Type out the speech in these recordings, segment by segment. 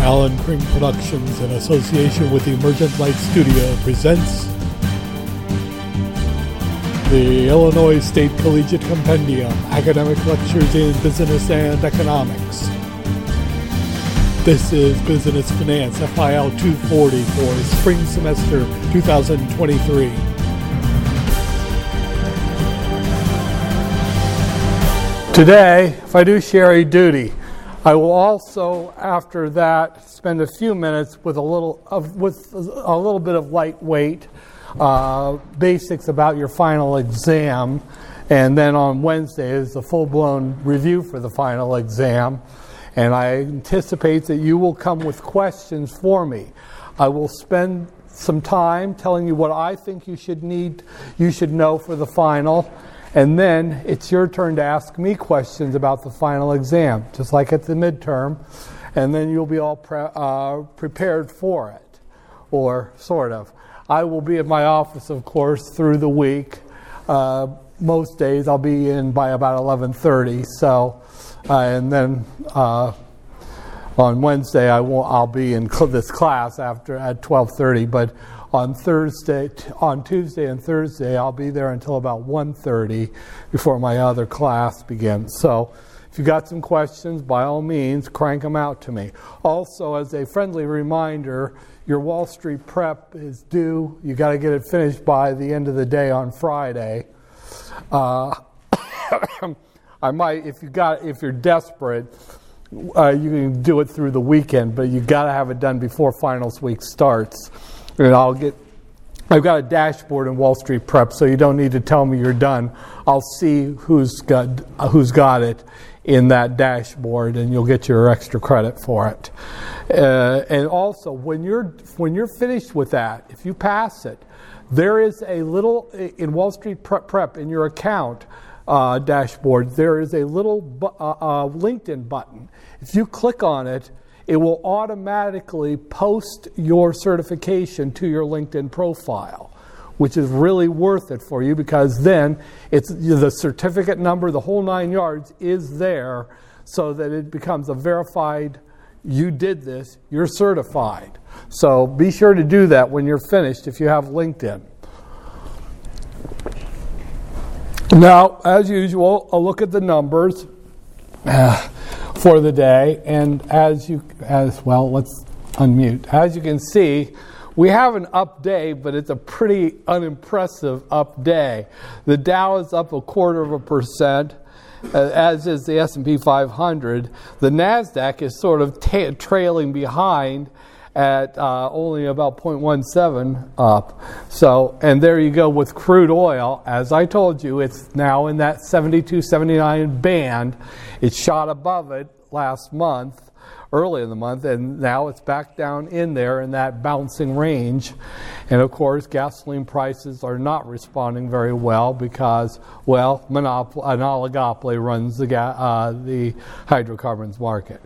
Alan Kring Productions, in association with the Emergent Light Studio, presents the Illinois State Collegiate Compendium, Academic Lectures in Business and Economics. This is Business Finance, FIL 240 for Spring Semester 2023. Today, fiduciary duty. I will also, after that, spend a few minutes with a little bit of lightweight basics about your final exam, and then on Wednesday is the full-blown review for the final exam. And I anticipate that you will come with questions for me. I will spend some time telling you what I think you should know for the final. And then it's your turn to ask me questions about the final exam, just like at the midterm. And then you'll be all prepared for it, or sort of. I will be at my office, of course, through the week. Most days I'll be in by about 11:30. So, and then on Wednesday I'll be in this class after at 12:30. But on Tuesday and Thursday, I'll be there until about 1:30 before my other class begins. So if you've got some questions, by all means, crank them out to me. Also, as a friendly reminder, your Wall Street Prep is due. You got to get it finished by the end of the day on Friday. I might, if you're desperate, you can do it through the weekend, but you got to have it done before finals week starts. And I've got a dashboard in Wall Street Prep, so you don't need to tell me you're done. I'll see who's got it in that dashboard, and you'll get your extra credit for it. And also, when you're finished with that, if you pass it, there is a little in Wall Street Prep in your account dashboard. There is a little LinkedIn button. If you click on it, it will automatically post your certification to your LinkedIn profile, which is really worth it for you, because then it's the certificate number, the whole 9 yards is there, so that it becomes a verified, you did this, you're certified. So be sure to do that when you're finished if you have LinkedIn. Now, as usual, a look at the numbers for the day, and let's unmute. As you can see, we have an up day, but it's a pretty unimpressive up day. The Dow is up 0.25%, as is the S&P 500. The Nasdaq is sort of trailing behind at only about 0.17 up. So, and there you go with crude oil. As I told you, it's now in that 72-79 band. It shot above it last month, early in the month, and now it's back down in there in that bouncing range. And of course, gasoline prices are not responding very well because, well, an oligopoly runs the hydrocarbons market.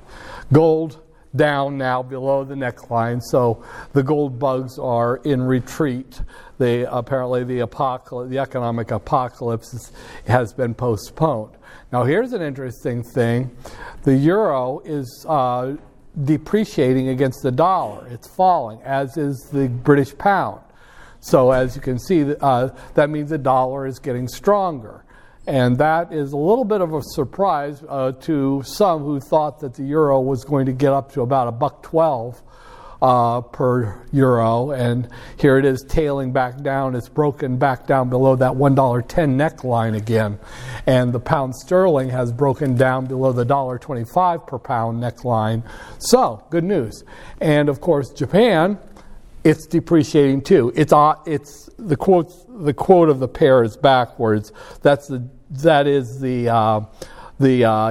Gold down now below the neckline, so the gold bugs are in retreat. Apparently the economic apocalypse has been postponed. Now here's an interesting thing. The euro is depreciating against the dollar. It's falling, as is the British pound. So as you can see, that means the dollar is getting stronger. And that is a little bit of a surprise to some who thought that the euro was going to get up to about $1.12 per euro. And here it is tailing back down. It's broken back down below that $1.10 neckline again. And the pound sterling has broken down below the $1.25 per pound neckline. So, good news. And of course, Japan, it's depreciating too. It's the quote of the pair is backwards. That is the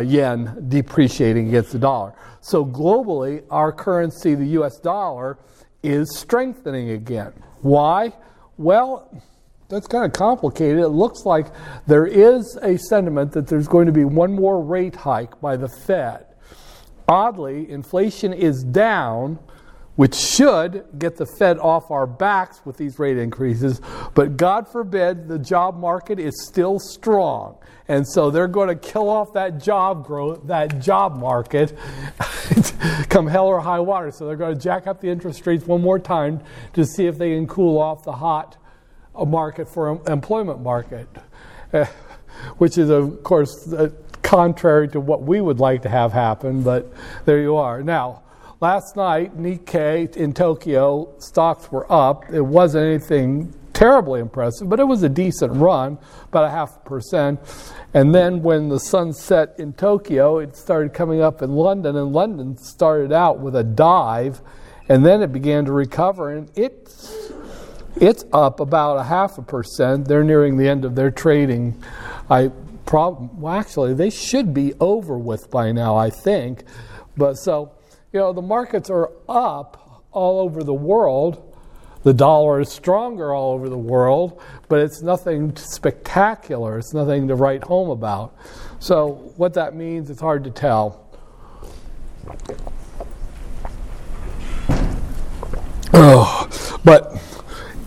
yen depreciating against the dollar. So globally, our currency, the U.S. dollar, is strengthening again. Why? Well, that's kind of complicated. It looks like there is a sentiment that there's going to be one more rate hike by the Fed. Oddly, inflation is down, which should get the Fed off our backs with these rate increases, but God forbid the job market is still strong. And so they're going to kill off that job growth, that job market, come hell or high water. So they're going to jack up the interest rates one more time to see if they can cool off the hot market for employment market, which is, of course, contrary to what we would like to have happen, but there you are. Now, last night, Nikkei in Tokyo, stocks were up. It wasn't anything terribly impressive, but it was a decent run, about 0.5%. And then when the sun set in Tokyo, it started coming up in London, and London started out with a dive, and then it began to recover, and it's up about 0.5%. They're nearing the end of their trading. Well, actually, they should be over with by now, I think. But so, you know, the markets are up all over the world. The dollar is stronger all over the world, but it's nothing spectacular. It's nothing to write home about. So what that means, it's hard to tell. Oh, but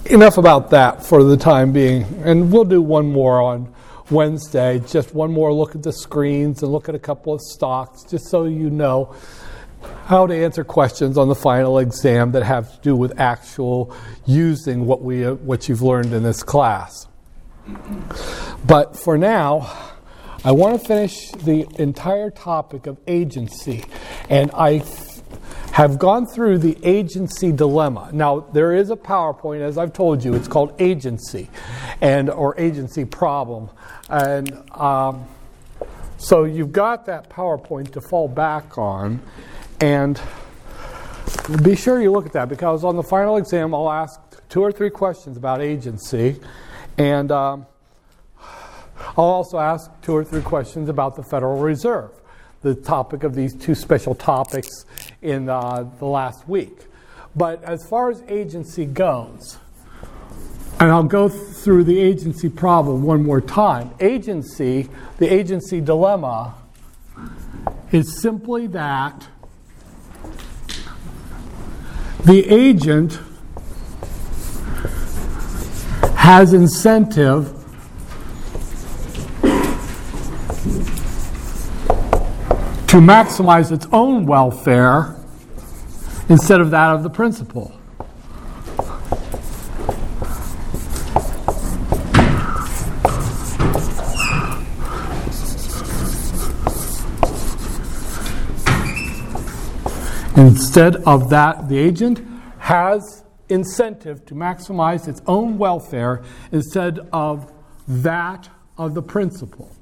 enough about that for the time being. And we'll do one more on Wednesday. Just one more look at the screens and look at a couple of stocks, just so you know how to answer questions on the final exam that have to do with actual using what you've learned in this class. But for now, I want to finish the entire topic of agency, and I have gone through the agency dilemma. Now, there is a PowerPoint, as I've told you. It's called agency, or agency problem, and so you've got that PowerPoint to fall back on. And be sure you look at that, because on the final exam, I'll ask 2 or 3 questions about agency. And I'll also ask 2 or 3 questions about the Federal Reserve, the topic of these 2 special topics in the last week. But as far as agency goes, and I'll go through the agency problem one more time. Agency, the agency dilemma, is simply that the agent has incentive to maximize its own welfare instead of that of the principal. Instead of that, the agent has incentive to maximize its own welfare instead of that of the principal.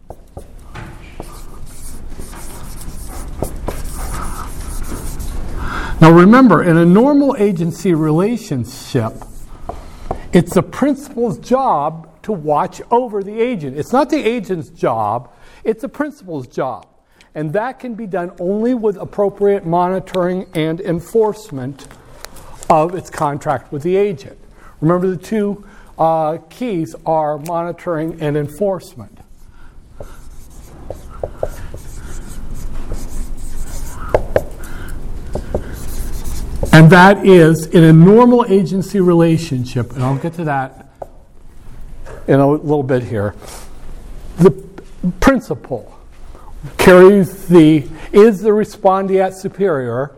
Now remember, in a normal agency relationship, it's the principal's job to watch over the agent. It's not the agent's job, it's the principal's job. And that can be done only with appropriate monitoring and enforcement of its contract with the agent. Remember, the 2 keys are monitoring and enforcement. And that is in a normal agency relationship, and I'll get to that in a little bit here, the principal is the respondeat superior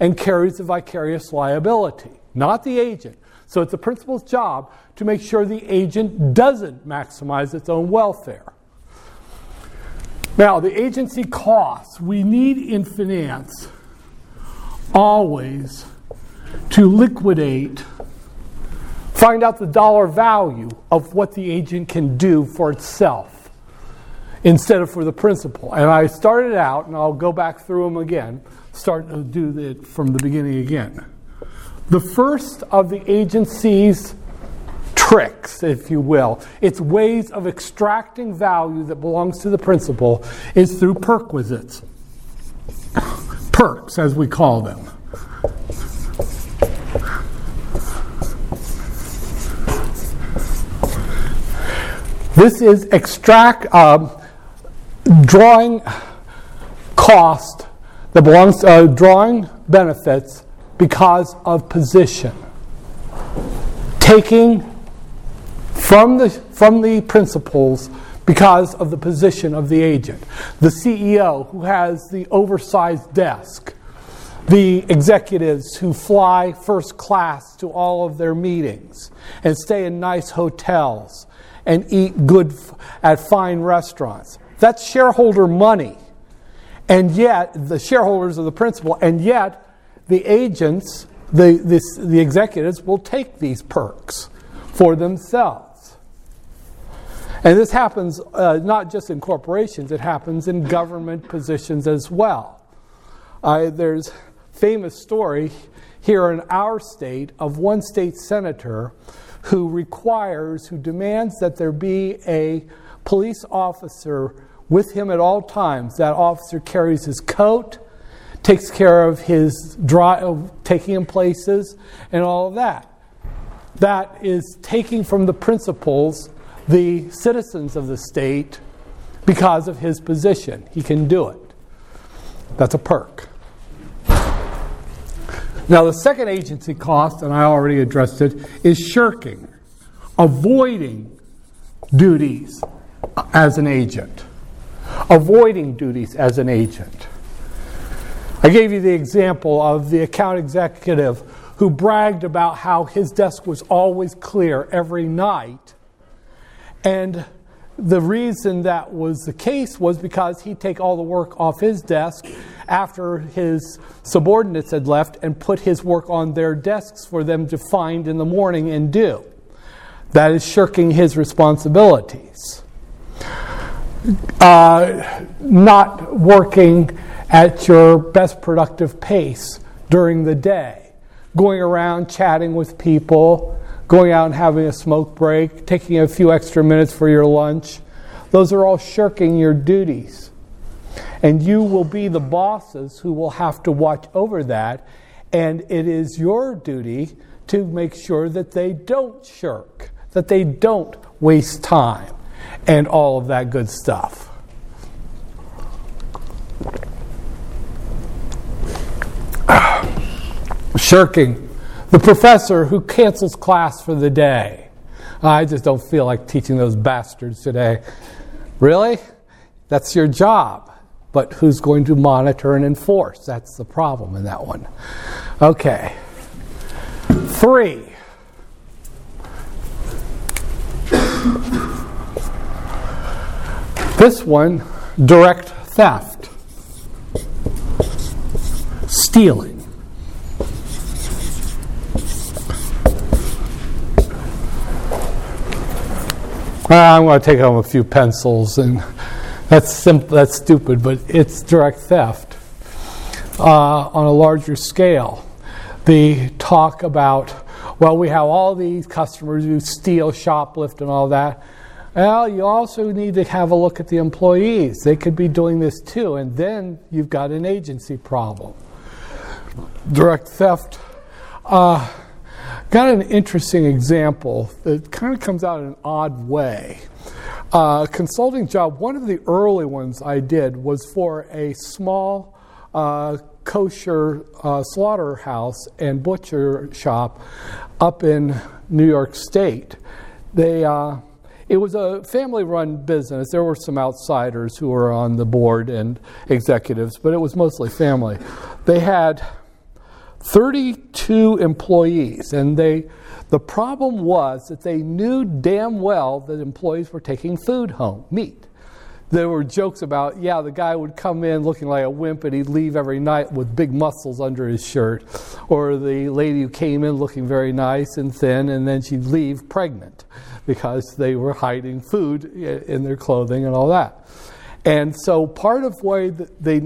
and carries the vicarious liability, not the agent. So it's the principal's job to make sure the agent doesn't maximize its own welfare. Now, the agency costs. We need in finance always to liquidate, find out the dollar value of what the agent can do for itself instead of for the principal. And I started out, and I'll go back through them again, start to do it from the beginning again. The first of the agency's tricks, if you will, its ways of extracting value that belongs to the principal, is through perquisites. Perks, as we call them. This is drawing benefits because of position. Taking from the principals because of the position of the agent. The CEO who has the oversized desk. The executives who fly first class to all of their meetings and stay in nice hotels and eat good at fine restaurants. That's shareholder money. And yet, the shareholders are the principal, and yet the agents, the executives will take these perks for themselves. And this happens not just in corporations, it happens in government positions as well. There's a famous story here in our state of one state senator who demands that there be a police officer with him at all times. That officer carries his coat, takes care of his taking him places, and all of that. That is taking from the principals, the citizens of the state, because of his position. He can do it. That's a perk. Now, the second agency cost, and I already addressed it, is shirking, avoiding duties as an agent. I gave you the example of the account executive who bragged about how his desk was always clear every night. And the reason that was the case was because he'd take all the work off his desk after his subordinates had left and put his work on their desks for them to find in the morning and do. That is shirking his responsibilities. Not working at your best productive pace during the day, going around chatting with people, going out and having a smoke break, taking a few extra minutes for your lunch. Those are all shirking your duties. And you will be the bosses who will have to watch over that, and it is your duty to make sure that they don't shirk, that they don't waste time, and all of that good stuff. Shirking. The professor who cancels class for the day. I just don't feel like teaching those bastards today. Really? That's your job. But who's going to monitor and enforce? That's the problem in that one. Okay. 3. This one, direct theft, stealing. I'm going to take home a few pencils, and that's simple. That's stupid, but it's direct theft on a larger scale. The talk about, well, we have all these customers who steal, shoplift, and all that. Well, you also need to have a look at the employees. They could be doing this too, and then you've got an agency problem. Direct theft. Got an interesting example that kind of comes out in an odd way. Consulting job, one of the early ones I did was for a small kosher slaughterhouse and butcher shop up in New York State. It was a family-run business. There were some outsiders who were on the board and executives, but it was mostly family. They had 32 employees, and the problem was that they knew damn well that employees were taking food home, meat. There were jokes about, yeah, the guy would come in looking like a wimp and he'd leave every night with big muscles under his shirt, or the lady who came in looking very nice and thin and then she'd leave pregnant because they were hiding food in their clothing and all that. And so part of why they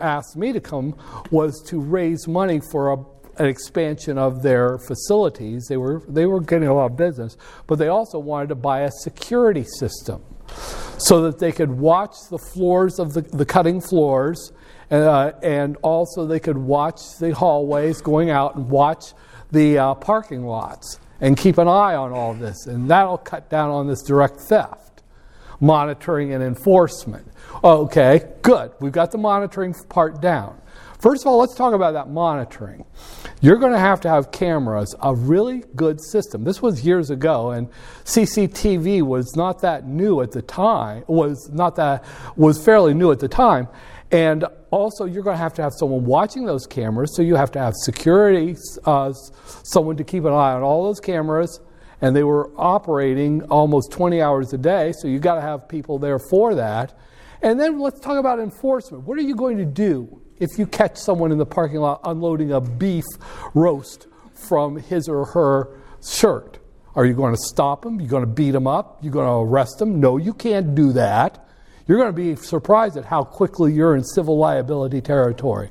asked me to come was to raise money for an expansion of their facilities. They were getting a lot of business, but they also wanted to buy a security system so that they could watch the floors of the cutting floors, and also they could watch the hallways going out and watch the parking lots and keep an eye on all this. And that'll cut down on this direct theft. monitoring and enforcement. Okay, good. We've got the monitoring part down. First of all, let's talk about that monitoring. You're going to have cameras, a really good system. This was years ago, and CCTV was not that new at the time, was fairly new at the time. And also, you're going to have someone watching those cameras, so you have to have security, someone to keep an eye on all those cameras, and they were operating almost 20 hours a day, so you've got to have people there for that. And then let's talk about enforcement. What are you going to do if you catch someone in the parking lot unloading a beef roast from his or her shirt? Are you going to stop them? You're going to beat them up? You're going to arrest them? No, you can't do that. You're going to be surprised at how quickly you're in civil liability territory.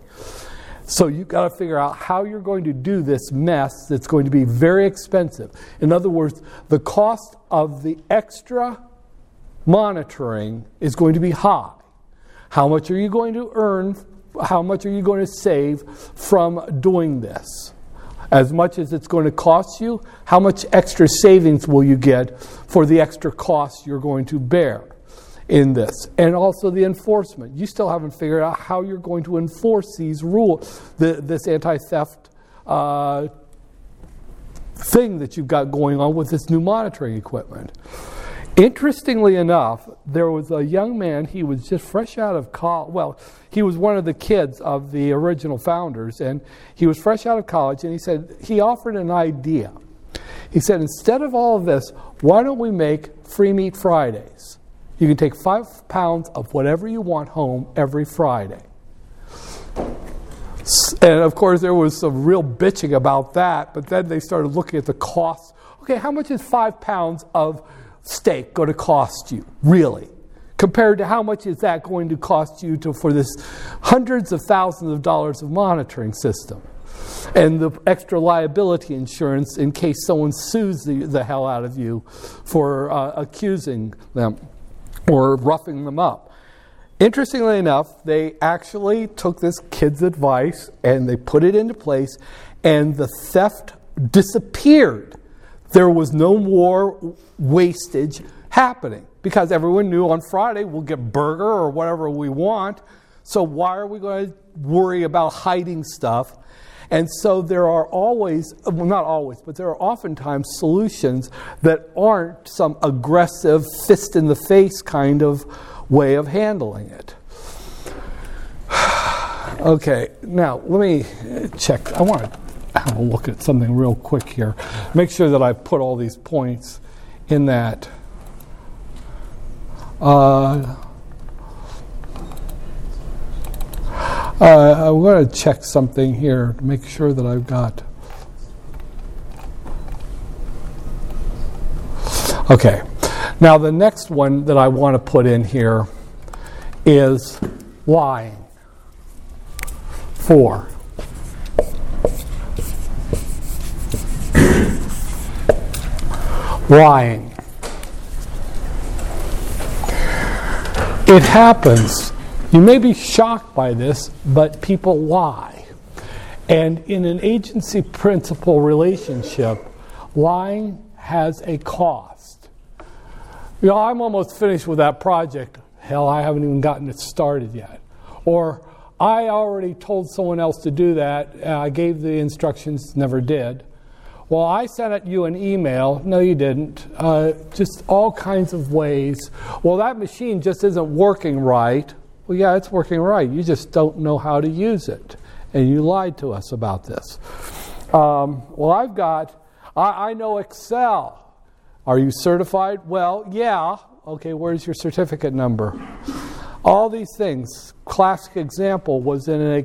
So you've got to figure out how you're going to do this mess that's going to be very expensive. In other words, the cost of the extra monitoring is going to be high. How much are you going to earn? How much are you going to save from doing this? As much as it's going to cost you, how much extra savings will you get for the extra cost you're going to bear in this? And also the enforcement. You still haven't figured out how you're going to enforce these rules, this anti-theft thing that you've got going on with this new monitoring equipment. Interestingly enough, there was a young man, he was just fresh out of college. Well, he was one of the kids of the original founders, and he was fresh out of college, and he offered an idea. He said, instead of all of this, why don't we make Free Meat Fridays? You can take 5 pounds of whatever you want home every Friday. And of course, there was some real bitching about that, but then they started looking at the cost. Okay, how much is 5 pounds of steak going to cost you, really, compared to how much is that going to cost you for this hundreds of thousands of dollars of monitoring system and the extra liability insurance in case someone sues the hell out of you for accusing them or roughing them up. Interestingly enough, they actually took this kid's advice and they put it into place, and the theft disappeared. There was no more wastage happening because everyone knew on Friday we'll get burger or whatever we want. So why are we going to worry about hiding stuff? And so there are always, well, not always, but there are oftentimes solutions that aren't some aggressive fist in the face kind of way of handling it. Okay, now let me check. I want to look at something real quick here. Make sure that I put all these points in that. I'm going to check something here to make sure that I've got. Okay. Now the next one that I want to put in here is lying. 4. Lying. It happens. You may be shocked by this, but people lie. And in an agency principal relationship, lying has a cost. You know, I'm almost finished with that project. Hell, I haven't even gotten it started yet. Or, I already told someone else to do that. I gave the instructions, never did. Well, I sent you an email. No, you didn't. Just all kinds of ways. Well, that machine just isn't working right. Well, yeah, it's working right. You just don't know how to use it. And you lied to us about this. Well, I know Excel. Are you certified? Well, yeah. Okay, where's your certificate number? All these things. Classic example was in a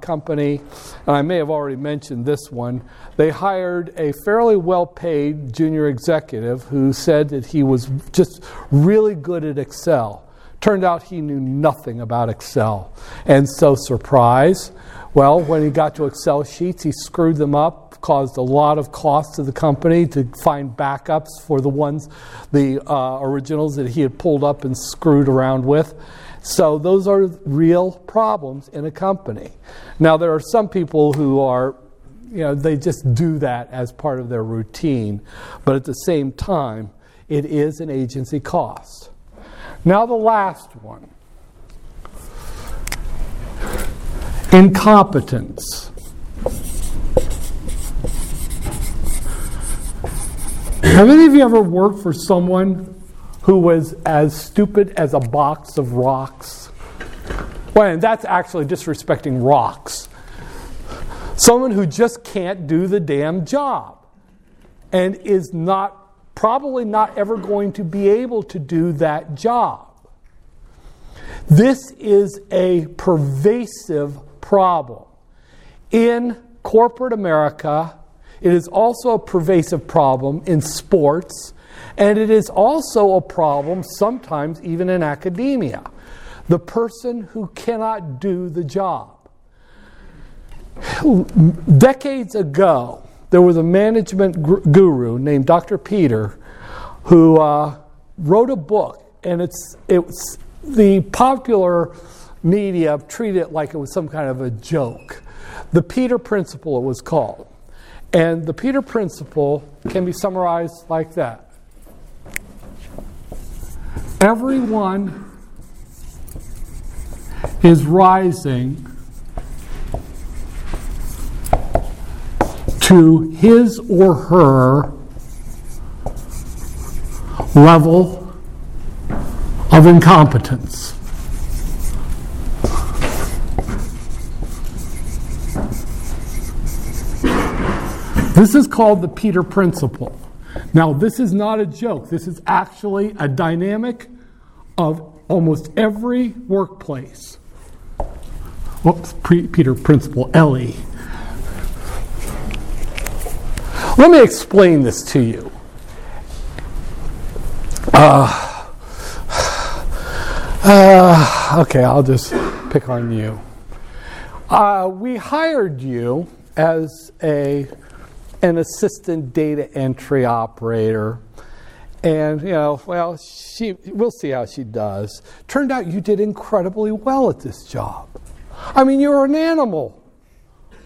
company, and I may have already mentioned this one. They hired a fairly well-paid junior executive who said that he was just really good at Excel. Turned out he knew nothing about Excel. And so, surprise, well, when he got to Excel sheets, he screwed them up, caused a lot of cost to the company to find backups for the originals that he had pulled up and screwed around with. So those are real problems in a company. Now, there are some people who are, you know, they just do that as part of their routine. But at the same time, it is an agency cost. Now the last one. Incompetence. Have any of you ever worked for someone who was as stupid as a box of rocks? Well, and that's actually disrespecting rocks. Someone who just can't do the damn job and is not, probably not ever going to be able to do that job. This is a pervasive problem. In corporate America, it is also a pervasive problem in sports, and it is also a problem sometimes even in academia. The person who cannot do the job. Decades ago, there was a management guru named Dr. Peter who wrote a book, and it's the popular media treated it like it was some kind of a joke. The Peter Principle, it was called. And the Peter Principle can be summarized like that. Everyone is rising to his or her level of incompetence. This is called the Peter Principle. Now, this is not a joke. This is actually a dynamic of almost every workplace. Whoops, Peter Principle, LE. Let me explain this to you. Okay, I'll just pick on you. We hired you as an assistant data entry operator. And, you know, well, we'll see how she does. Turned out you did incredibly well at this job. I mean, you were an animal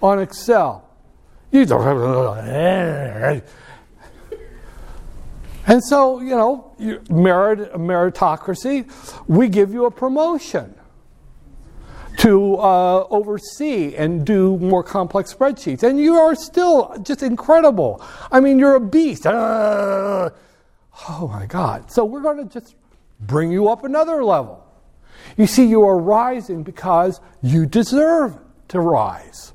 on Excel. And so, you know, meritocracy, we give you a promotion to oversee and do more complex spreadsheets. And you are still just incredible. I mean, you're a beast. Oh, my God. So we're going to just bring you up another level. You see, you are rising because you deserve to rise.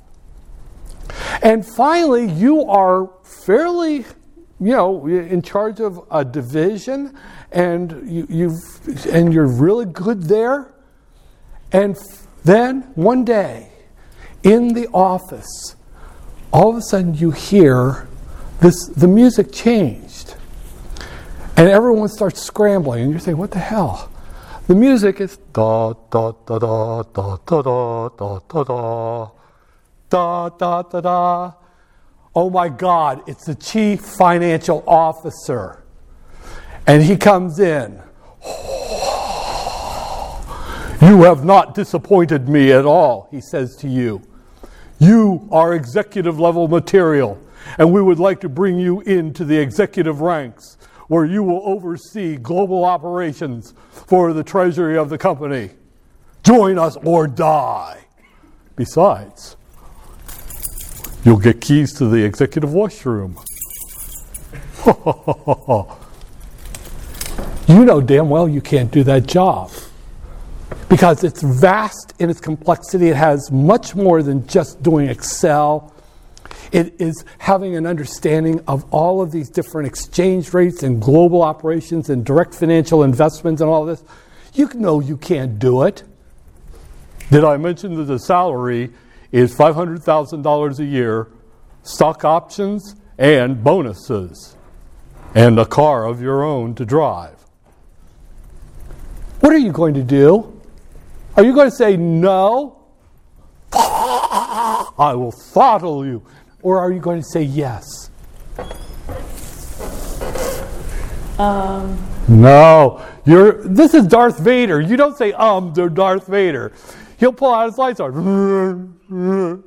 And finally, you are fairly, you know, in charge of a division, and you're really good there. And then one day, in the office, all of a sudden you hear the music changed. And everyone starts scrambling, and you're saying, what the hell? The music is da da da da da da da da da da da da da da. Oh my God, it's the chief financial officer. And he comes in. You have not disappointed me at all, he says to you. You are executive level material, and we would like to bring you into the executive ranks where you will oversee global operations for the treasury of the company. Join us or die. Besides, you'll get keys to the executive washroom. You know damn well you can't do that job. Because it's vast in its complexity. It has much more than just doing Excel. It is having an understanding of all of these different exchange rates and global operations and direct financial investments and all this. You know you can't do it. Did I mention that the salary is $500,000 a year, stock options and bonuses, and a car of your own to drive? What are you going to do? Are you going to say, no, I will throttle you? Or are you going to say yes? No. This is Darth Vader. You don't say, to Darth Vader. He'll pull out his lightsaber.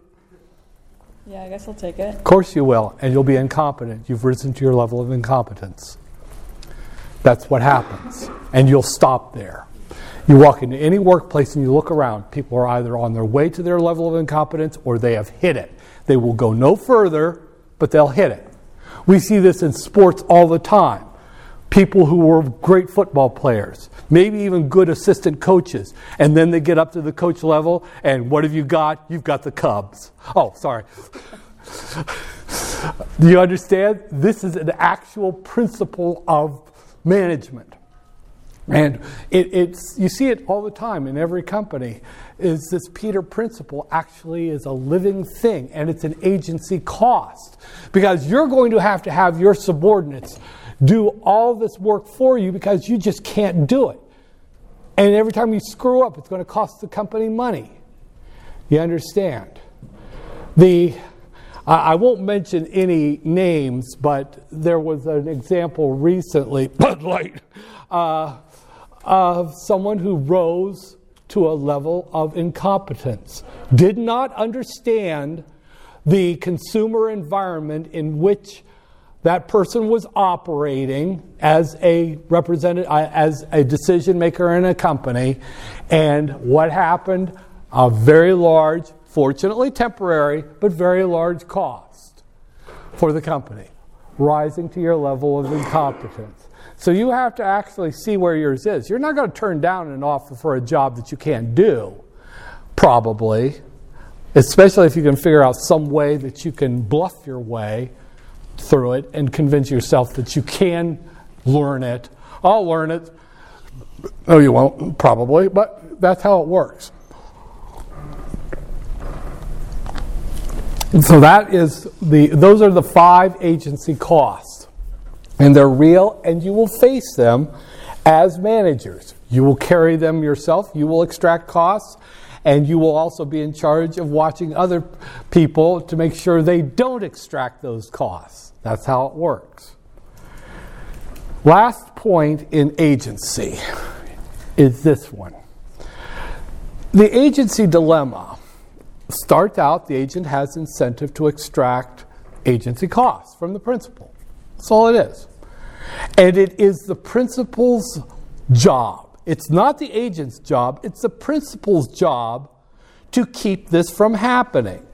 Yeah, I guess I'll take it. Of course you will, and you'll be incompetent. You've risen to your level of incompetence. That's what happens. And you'll stop there. You walk into any workplace and you look around. People are either on their way to their level of incompetence or they have hit it. They will go no further, but they'll hit it. We see this in sports all the time. People who were great football players, maybe even good assistant coaches, and then they get up to the coach level, and what have you got? You've got the Cubs. Oh, sorry. Do you understand? This is an actual principle of management. And it's you see it all the time in every company. Is this Peter Principle actually is a living thing, and it's an agency cost. Because you're going to have your subordinates do all this work for you because you just can't do it. And every time you screw up, it's going to cost the company money. You understand? I won't mention any names, but there was an example recently, Bud Light, of someone who rose to a level of incompetence, did not understand the consumer environment in which that person was operating as a representative, as a decision maker in a company. And what happened? A very large, fortunately temporary, but very large cost for the company, rising to your level of incompetence. So you have to actually see where yours is. You're not going to turn down an offer for a job that you can't do, probably, especially if you can figure out some way that you can bluff your way through it and convince yourself that you can learn it. I'll learn it. No, you won't, probably, but that's how it works. So that is those are the 5 agency costs. And they're real, and you will face them as managers. You will carry them yourself, you will extract costs, and you will also be in charge of watching other people to make sure they don't extract those costs. That's how it works. Last point in agency is this one. The agency dilemma. Starts out, the agent has incentive to extract agency costs from the principal. That's all it is. And it is the principal's job. It's not the agent's job. It's the principal's job to keep this from happening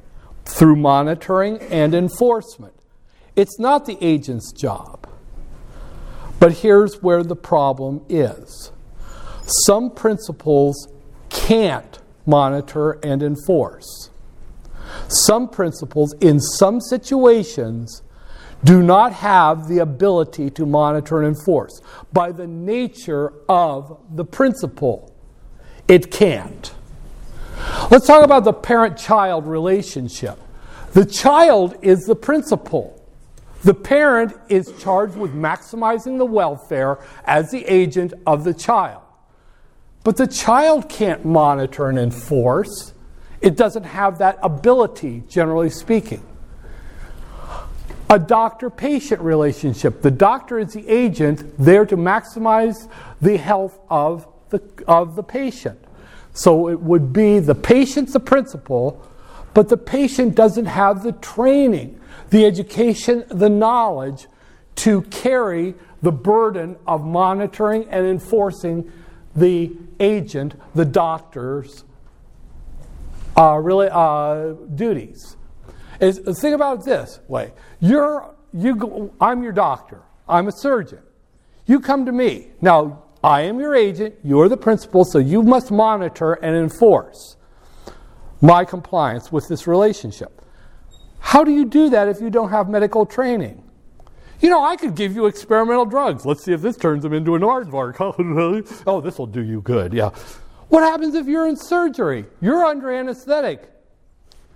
through monitoring and enforcement. It's not the agent's job. But here's where the problem is. Some principals can't monitor and enforce. Some principals, in some situations, do not have the ability to monitor and enforce. By the nature of the principle, it can't. Let's talk about the parent-child relationship. The child is the principal. The parent is charged with maximizing the welfare as the agent of the child. But the child can't monitor and enforce. It doesn't have that ability, generally speaking. A doctor-patient relationship. The doctor is the agent there to maximize the health of the patient. So it would be the patient's the principal, but the patient doesn't have the training, the education, the knowledge to carry the burden of monitoring and enforcing the agent, the doctor's duties. Think about it this way. I'm your doctor. I'm a surgeon. You come to me. Now, I am your agent. You're the principal, so you must monitor and enforce my compliance with this relationship. How do you do that if you don't have medical training? I could give you experimental drugs. Let's see if this turns them into an aardvark. Oh, this will do you good, yeah. What happens if you're in surgery? You're under anesthetic.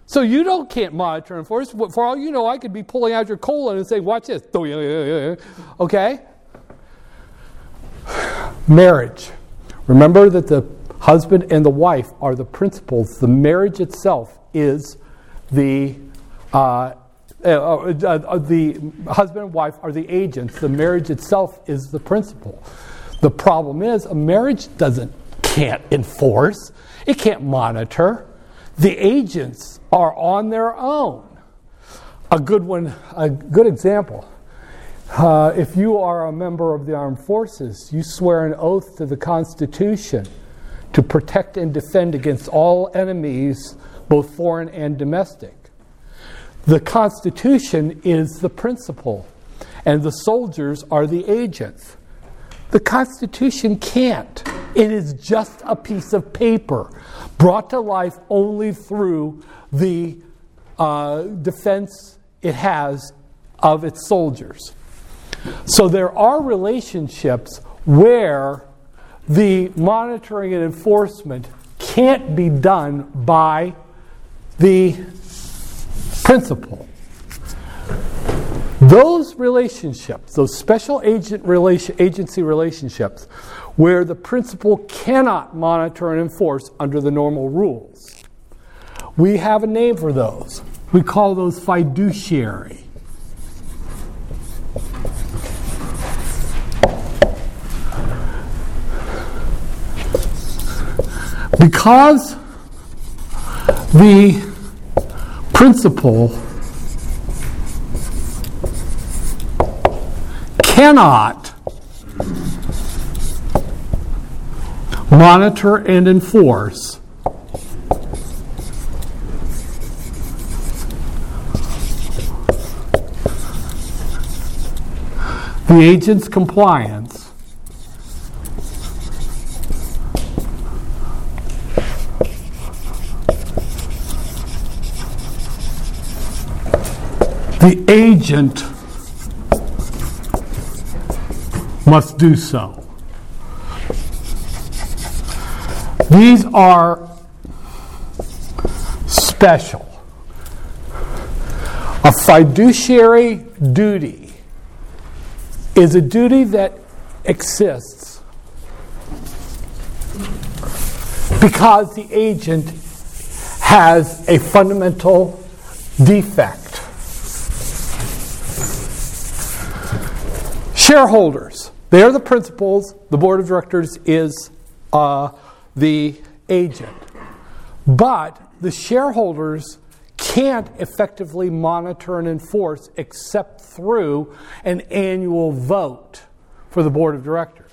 So you can't monitor and enforce. For all you know, I could be pulling out your colon and saying, watch this. Okay? Marriage. Remember that the husband and the wife are the principals. The marriage itself is the husband and wife are the agents. The marriage itself is the principal. The problem is a marriage can't enforce. It can't monitor. The agents are on their own. A good example. If you are a member of the armed forces, you swear an oath to the Constitution to protect and defend against all enemies, both foreign and domestic. The Constitution is the principle, and the soldiers are the agents. The Constitution can't. It is just a piece of paper brought to life only through the defense it has of its soldiers. So there are relationships where the monitoring and enforcement can't be done by the principal. Those relationships, those special agency relationships, where the principal cannot monitor and enforce under the normal rules, we have a name for those. We call those fiduciary. Because the principal cannot monitor and enforce the agent's compliance . The agent must do so. These are special. A fiduciary duty is a duty that exists because the agent has a fundamental defect. Shareholders, they are the principals, the board of directors is the agent. But the shareholders can't effectively monitor and enforce except through an annual vote for the board of directors.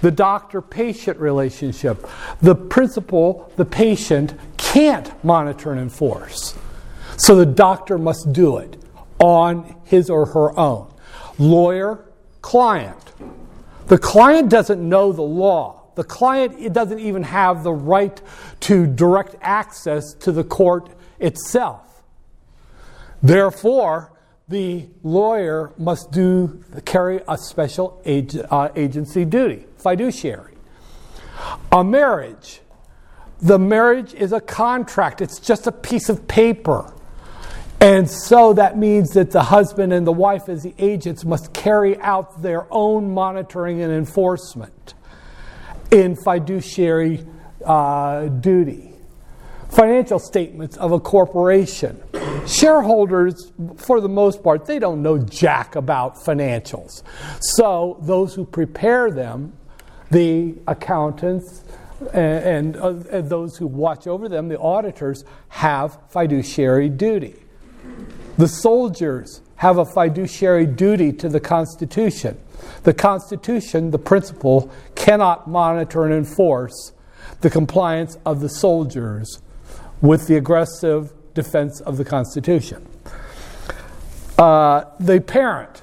The doctor-patient relationship, the principal, the patient, can't monitor and enforce. So the doctor must do it on his or her own. Lawyer, client. The client doesn't know the law. The client doesn't even have the right to direct access to the court itself. Therefore, the lawyer must carry a special agency duty, fiduciary. A marriage. The marriage is a contract. It's just a piece of paper. And so that means that the husband and the wife as the agents must carry out their own monitoring and enforcement in fiduciary duty. Financial statements of a corporation. Shareholders, for the most part, they don't know jack about financials. So those who prepare them, the accountants, and those who watch over them, the auditors, have fiduciary duty. The soldiers have a fiduciary duty to the Constitution. The Constitution, the principal, cannot monitor and enforce the compliance of the soldiers with the aggressive defense of the Constitution. The parent,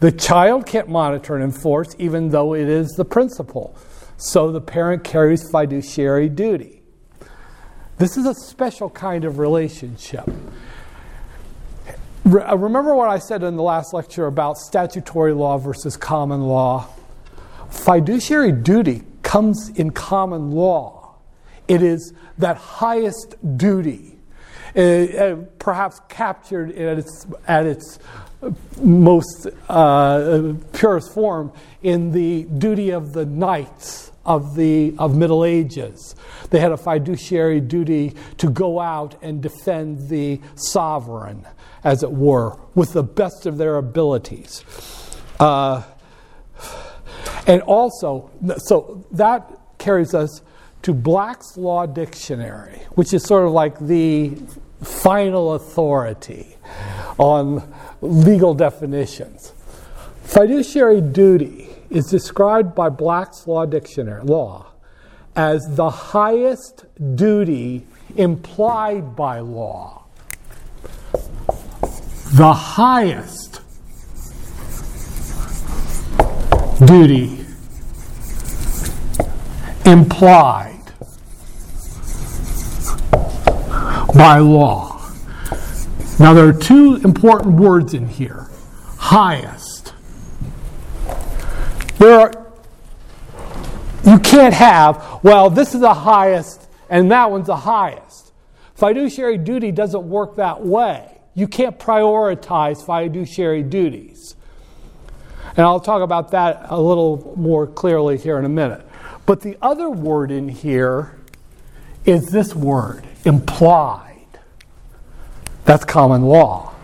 the child can't monitor and enforce even though it is the principal. So the parent carries fiduciary duty. This is a special kind of relationship. Remember what I said in the last lecture about statutory law versus common law? Fiduciary duty comes in common law. It is that highest duty, perhaps captured at its most purest form in the duty of the knights of Middle Ages. They had a fiduciary duty to go out and defend the sovereign, as it were, with the best of their abilities. And also, so that carries us to Black's Law Dictionary, which is sort of like the final authority on legal definitions. Fiduciary duty is described by Black's Law Dictionary as the highest duty implied by law. The highest duty implied by law. Now there are two important words in here. Highest. You can't have, well, this is the highest and that one's the highest. Fiduciary duty doesn't work that way. You can't prioritize fiduciary duties. And I'll talk about that a little more clearly here in a minute. But the other word in here is this word, implied. That's common law.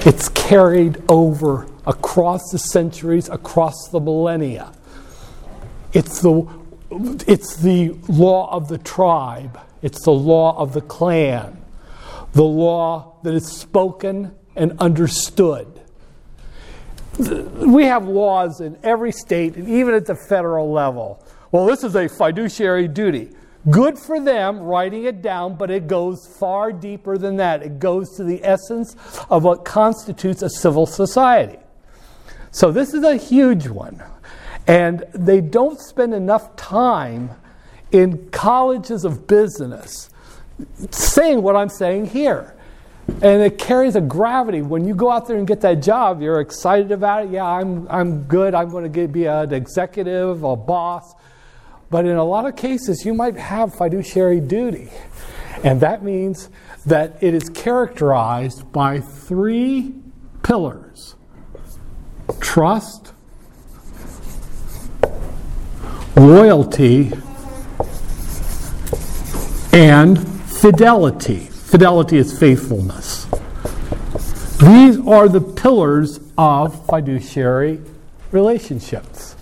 It's carried over across the centuries, across the millennia. It's the law of the tribe. It's the law of the clan. The law that is spoken and understood. We have laws in every state and even at the federal level. Well, this is a fiduciary duty. Good for them writing it down, but it goes far deeper than that. It goes to the essence of what constitutes a civil society. So this is a huge one. And they don't spend enough time in colleges of business saying what I'm saying here. And it carries a gravity. When you go out there and get that job, you're excited about it. Yeah, I'm good. I'm going to be an executive, a boss. But in a lot of cases, you might have fiduciary duty. And that means that it is characterized by three pillars. Trust, loyalty, and fidelity. Fidelity is faithfulness. These are the pillars of fiduciary relationships.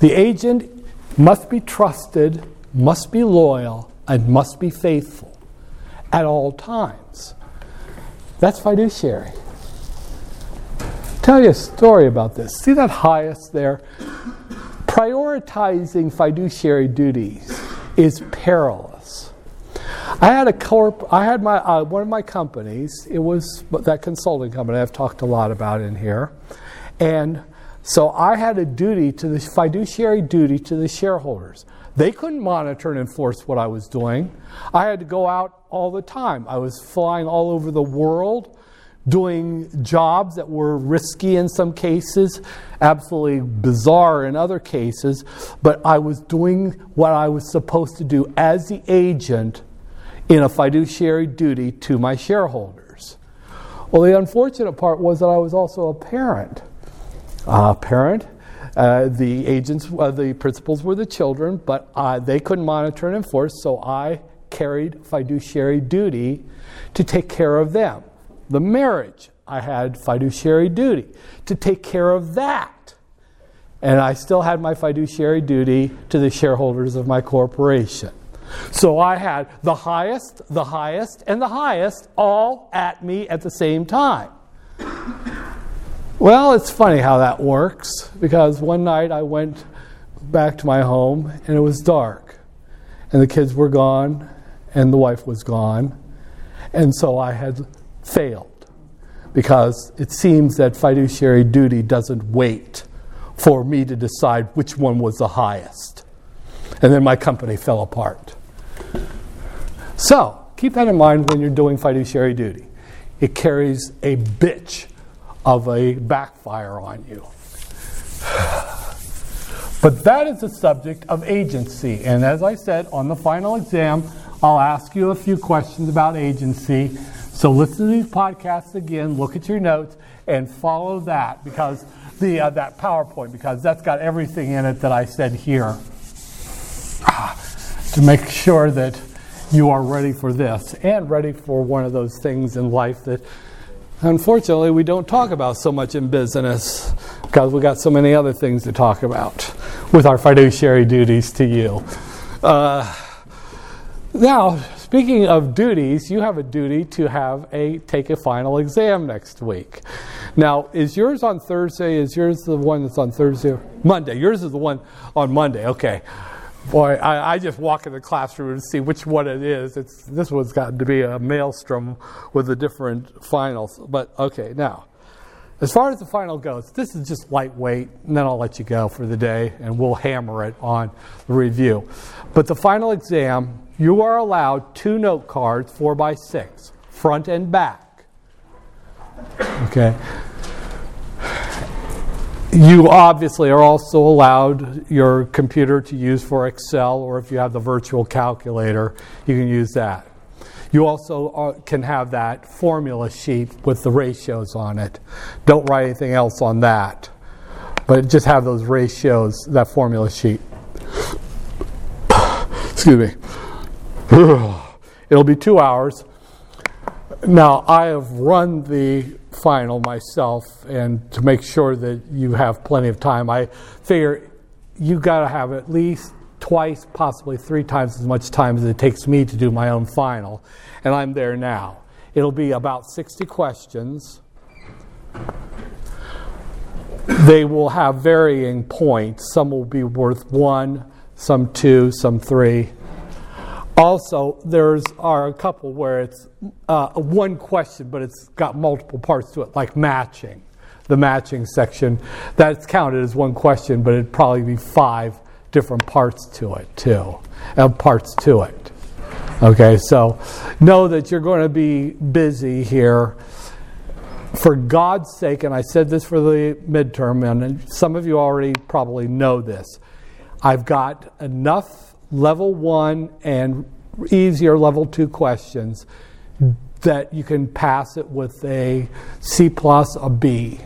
The agent must be trusted, must be loyal, and must be faithful at all times. That's fiduciary. I'll tell you a story about this. See that highest there? Prioritizing fiduciary duties is perilous. I had one of my companies. It was that consulting company I've talked a lot about in here, and so I had a duty to the fiduciary duty to the shareholders. They couldn't monitor and enforce what I was doing. I had to go out all the time. I was flying all over the world, doing jobs that were risky in some cases, absolutely bizarre in other cases, but I was doing what I was supposed to do as the agent in a fiduciary duty to my shareholders. Well, the unfortunate part was that I was also a parent. The agents, the principals were the children, but they couldn't monitor and enforce, so I carried fiduciary duty to take care of them. The marriage, I had fiduciary duty to take care of that. And I still had my fiduciary duty to the shareholders of my corporation. So I had the highest, and the highest all at me at the same time. Well, it's funny how that works, because one night I went back to my home and it was dark. And the kids were gone and the wife was gone. And so I had failed, because it seems that fiduciary duty doesn't wait for me to decide which one was the highest. And then my company fell apart. So keep that in mind when you're doing fiduciary duty. It carries a bitch of a backfire on you. But that is the subject of agency. And as I said, on the final exam, I'll ask you a few questions about agency. So listen to these podcasts again, look at your notes, and follow that, because that PowerPoint, because that's got everything in it that I said here, to make sure that you are ready for this and ready for one of those things in life that unfortunately we don't talk about so much in business, because we got so many other things to talk about with our fiduciary duties to you. Now, Speaking of duties, you have a duty to take a final exam next week. Now, is yours on Thursday? Is yours the one that's on Thursday? Monday. Yours is the one on Monday. Okay. Boy, I just walk in the classroom and see which one it is. This one's gotten to be a maelstrom with the different finals. But okay, now, as far as the final goes, this is just lightweight, and then I'll let you go for the day, and we'll hammer it on the review. But the final exam, you are allowed 2 note cards, 4x6, front and back. Okay. You obviously are also allowed your computer to use for Excel, or if you have the virtual calculator, you can use that. You also can have that formula sheet with the ratios on it. Don't write anything else on that, but just have those ratios, that formula sheet. Excuse me. It'll be 2 hours. Now, I have run the final myself, and to make sure that you have plenty of time, I figure you got to have at least twice, possibly 3 times as much time as it takes me to do my own final, and I'm there now. It'll be about 60 questions. They will have varying points. Some will be worth 1, some 2, some 3. Also, there are a couple where it's one question, but it's got multiple parts to it, like matching. The matching section, that's counted as one question, but it'd probably be 5 different parts to it, too. Okay, so know that you're going to be busy here. For God's sake, and I said this for the midterm, and some of you already probably know this, I've got enough level 1 and easier level 2 questions that you can pass it with a C+, a B.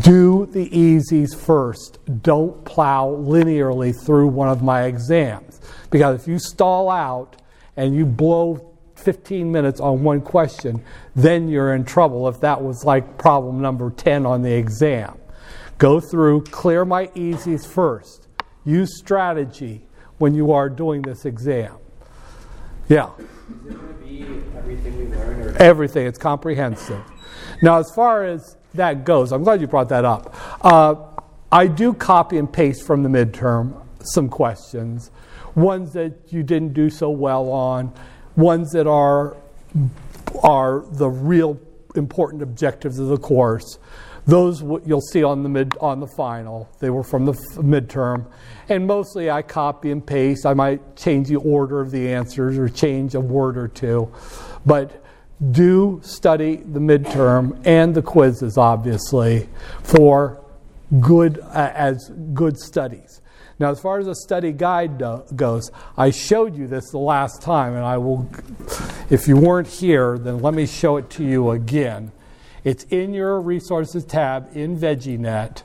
Do the easies first. Don't plow linearly through one of my exams, because if you stall out and you blow 15 minutes on one question, then you're in trouble if that was like problem number 10 on the exam. Go through, clear my easies first. Use strategy when you are doing this exam. Yeah? Is it going to be everything we learn? Or everything. It's comprehensive. Now, as far as that goes, I'm glad you brought that up. I do copy and paste from the midterm some questions, ones that you didn't do so well on, ones that are the real important objectives of the course. Those you'll see on the final. They were from the midterm. And mostly I copy and paste. I might change the order of the answers or change a word or two. But do study the midterm and the quizzes, obviously, for good studies. Now, as far as a study guide goes, I showed you this the last time, and I will, if you weren't here, then let me show it to you again. It's in your resources tab in VeggieNet.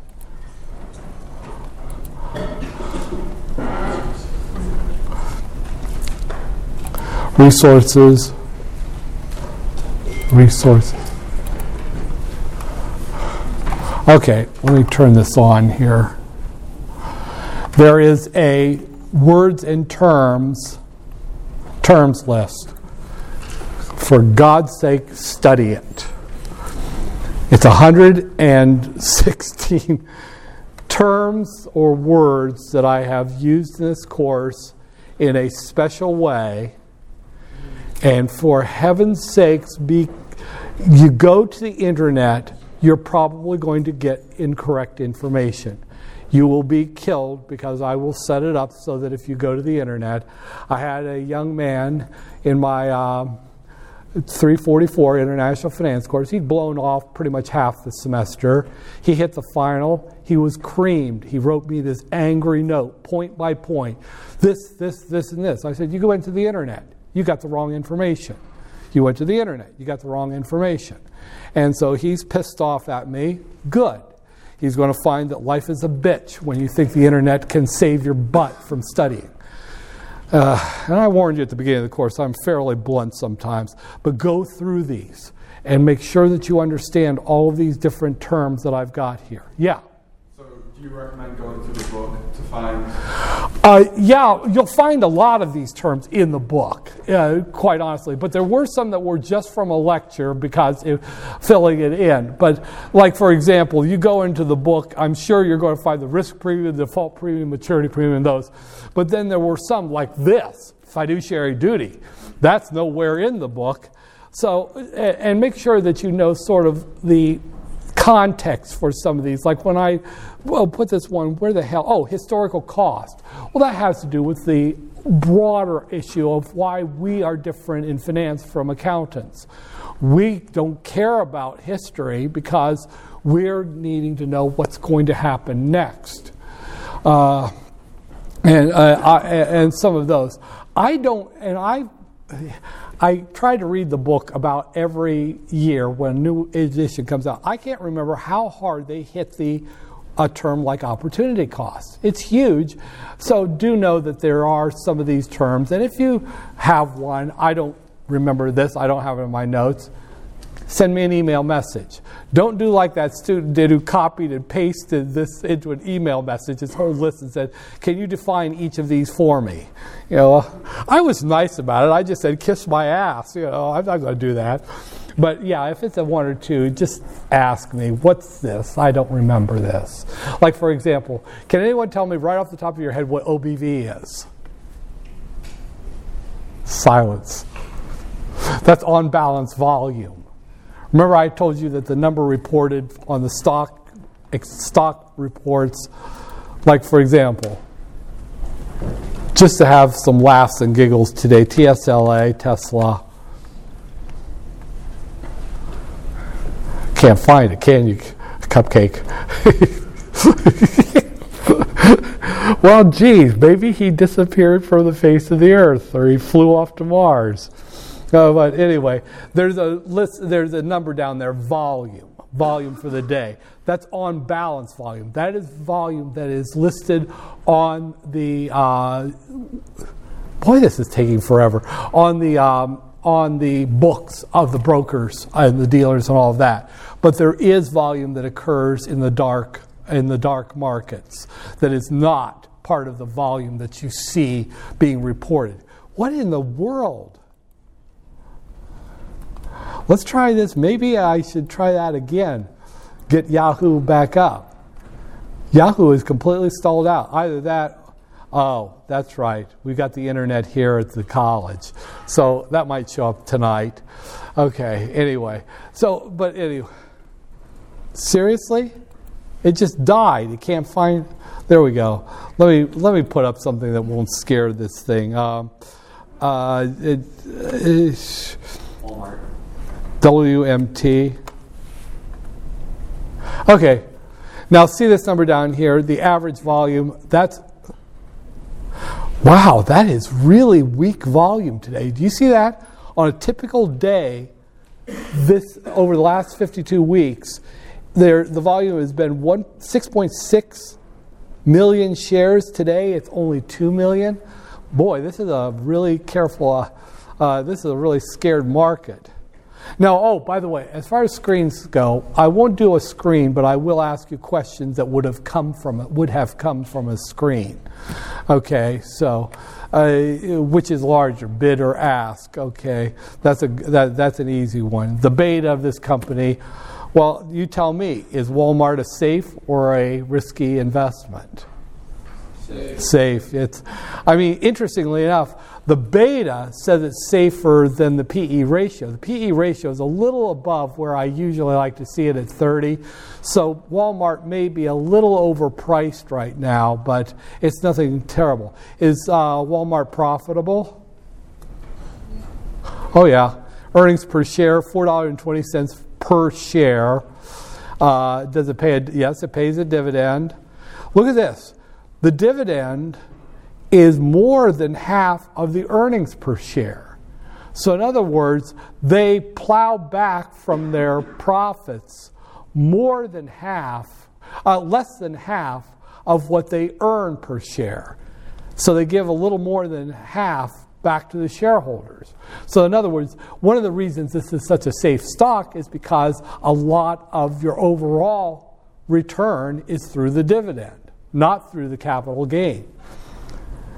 Resources. Okay, let me turn this on here. There is a words and terms list. For God's sake, study it. It's 116 terms or words that I have used in this course in a special way. And for heaven's sakes, you go to the internet, you're probably going to get incorrect information. You will be killed, because I will set it up so that if you go to the internet. I had a young man in my 344 International Finance course. He'd blown off pretty much half the semester. He hit the final. He was creamed. He wrote me this angry note, point by point. This, and this. I said, you went to the internet. You got the wrong information. You went to the internet. You got the wrong information. And so he's pissed off at me. Good. He's going to find that life is a bitch when you think the internet can save your butt from studying. And I warned you at the beginning of the course, I'm fairly blunt sometimes, but go through these and make sure that you understand all of these different terms that I've got here. Yeah? So do you recommend going through the book to find... Yeah, you'll find a lot of these terms in the book, quite honestly. But there were some that were just from a lecture because filling it in. But like, for example, you go into the book, I'm sure you're going to find the risk premium, default premium, maturity premium, those. But then there were some like this, fiduciary duty. That's nowhere in the book. So, and make sure that you know sort of the context for some of these. Like when I put this one, where the hell? Oh, historical cost. Well, that has to do with the broader issue of why we are different in finance from accountants. We don't care about history because we're needing to know what's going to happen next. And some of those. I try to read the book about every year when a new edition comes out. I can't remember how hard they hit a term like opportunity cost. It's huge. So do know that there are some of these terms. And if you have one, I don't remember this, I don't have it in my notes, send me an email message. Don't do like that student did who copied and pasted this into an email message, his whole list, and said, can you define each of these for me? You know, I was nice about it. I just said, kiss my ass. You know, I'm not going to do that. But yeah, if it's a one or two, just ask me, what's this? I don't remember this. Like, for example, can anyone tell me right off the top of your head what OBV is? Silence. That's on balance volume. Remember, I told you that the number reported on the stock reports, like, for example, just to have some laughs and giggles today, TSLA, Tesla. Can't find it, can you? Cupcake. Well, geez, maybe he disappeared from the face of the earth, or he flew off to Mars. But anyway, there's a list. There's a number down there, volume for the day. That's on balance volume. That is volume that is listed on the. Boy, this is taking forever. On the books of the brokers and the dealers and all of that. But there is volume that occurs in the dark markets that is not part of the volume that you see being reported. What in the world? Let's try this. Maybe I should try that again. Get Yahoo back up. Yahoo is completely stalled out. Either that, oh, that's right. We got the internet here at the college. So that might show up tonight. Okay, anyway. So, but anyway. Seriously? It just died. It can't find, there we go. Let me put up something that won't scare this thing. Walmart. WMT. Okay, now see this number down here, the average volume. That's, wow, that is really weak volume today. Do you see that? On a typical day, this over the last 52 weeks, the volume has been 6.6 million shares. Today, it's only 2 million. Boy, this is a really really scared market. Now, by the way, as far as screens go, I won't do a screen, but I will ask you questions that would have come from a screen. Okay, so which is larger, bid or ask? Okay, that's an easy one. The beta of this company. Well, you tell me: is Walmart a safe or a risky investment? Safe. It's, I mean, interestingly enough, the beta says it's safer than the PE ratio. The PE ratio is a little above where I usually like to see it at 30. So Walmart may be a little overpriced right now, but it's nothing terrible. Is Walmart profitable? Oh, yeah. Earnings per share, $4.20 per share. Does it pay? Yes, it pays a dividend. Look at this. The dividend is more than half of the earnings per share. So in other words, they plow back from their profits less than half of what they earn per share. So they give a little more than half back to the shareholders. So in other words, one of the reasons this is such a safe stock is because a lot of your overall return is through the dividend, not through the capital gain.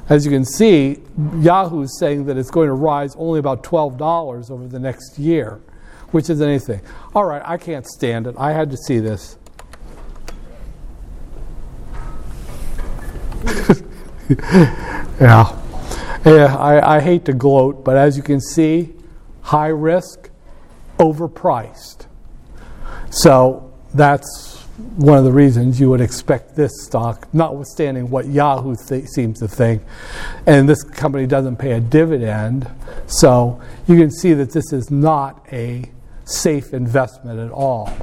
As you can see, Yahoo is saying that it's going to rise only about $12 over the next year, which is anything. All right, I can't stand it. I had to see this. Yeah. Yeah, I hate to gloat, but as you can see, high risk, overpriced. So that's one of the reasons you would expect this stock, notwithstanding what Yahoo seems to think. And this company doesn't pay a dividend. So you can see that this is not a safe investment at all.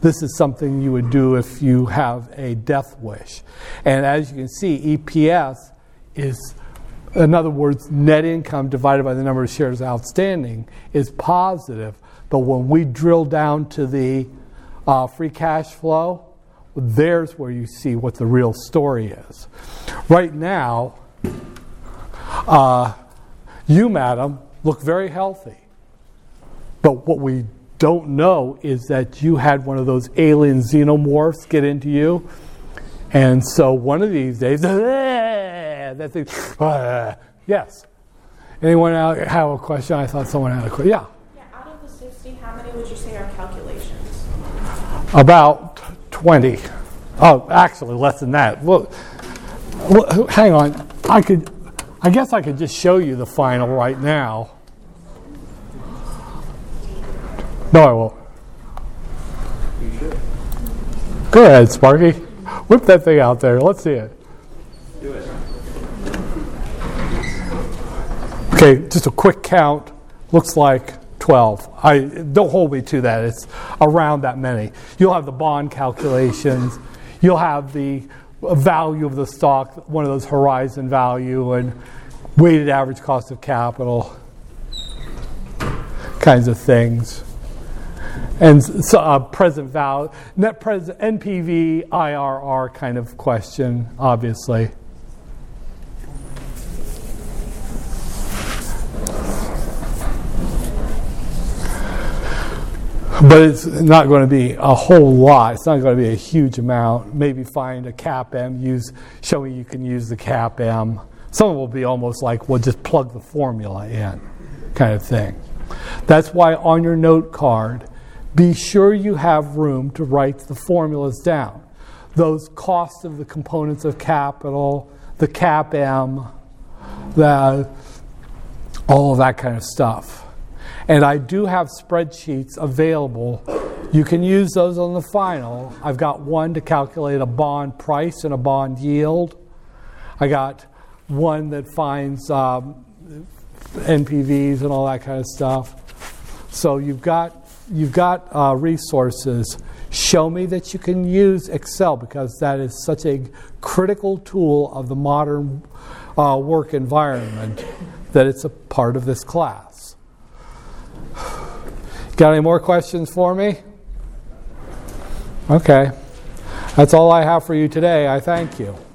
This is something you would do if you have a death wish. And as you can see, EPS is, in other words, net income divided by the number of shares outstanding, is positive. But when we drill down to the free cash flow, there's where you see what the real story is. Right now, you, madam, look very healthy. But what we don't know is that you had one of those alien xenomorphs get into you, and so one of these days, that thing, yes. Anyone have a question? I thought someone had a question. Yeah. Yeah. Out of the 60, how many would you say are calculations? About 20. Oh, actually, less than that. Look, hang on. I guess I could just show you the final right now. No, I won't. You should. Go ahead, Sparky. Whip that thing out there. Let's see it. Do it. Okay, just a quick count. Looks like 12. Don't hold me to that. It's around that many. You'll have the bond calculations. You'll have the value of the stock, one of those horizon value, and weighted average cost of capital kinds of things. And so, present value, net present, NPV, IRR kind of question, obviously. But it's not going to be a whole lot. It's not going to be a huge amount. Maybe find a CAPM, show me you can use the CAPM. Some will be almost like, well, just plug the formula in kind of thing. That's why on your note card, be sure you have room to write the formulas down. Those costs of the components of capital, the CAPM, all of that kind of stuff. And I do have spreadsheets available. You can use those on the final. I've got one to calculate a bond price and a bond yield. I got one that finds NPVs and all that kind of stuff. So you've got resources. Show me that you can use Excel, because that is such a critical tool of the modern work environment that it's a part of this class. Got any more questions for me? Okay. That's all I have for you today. I thank you.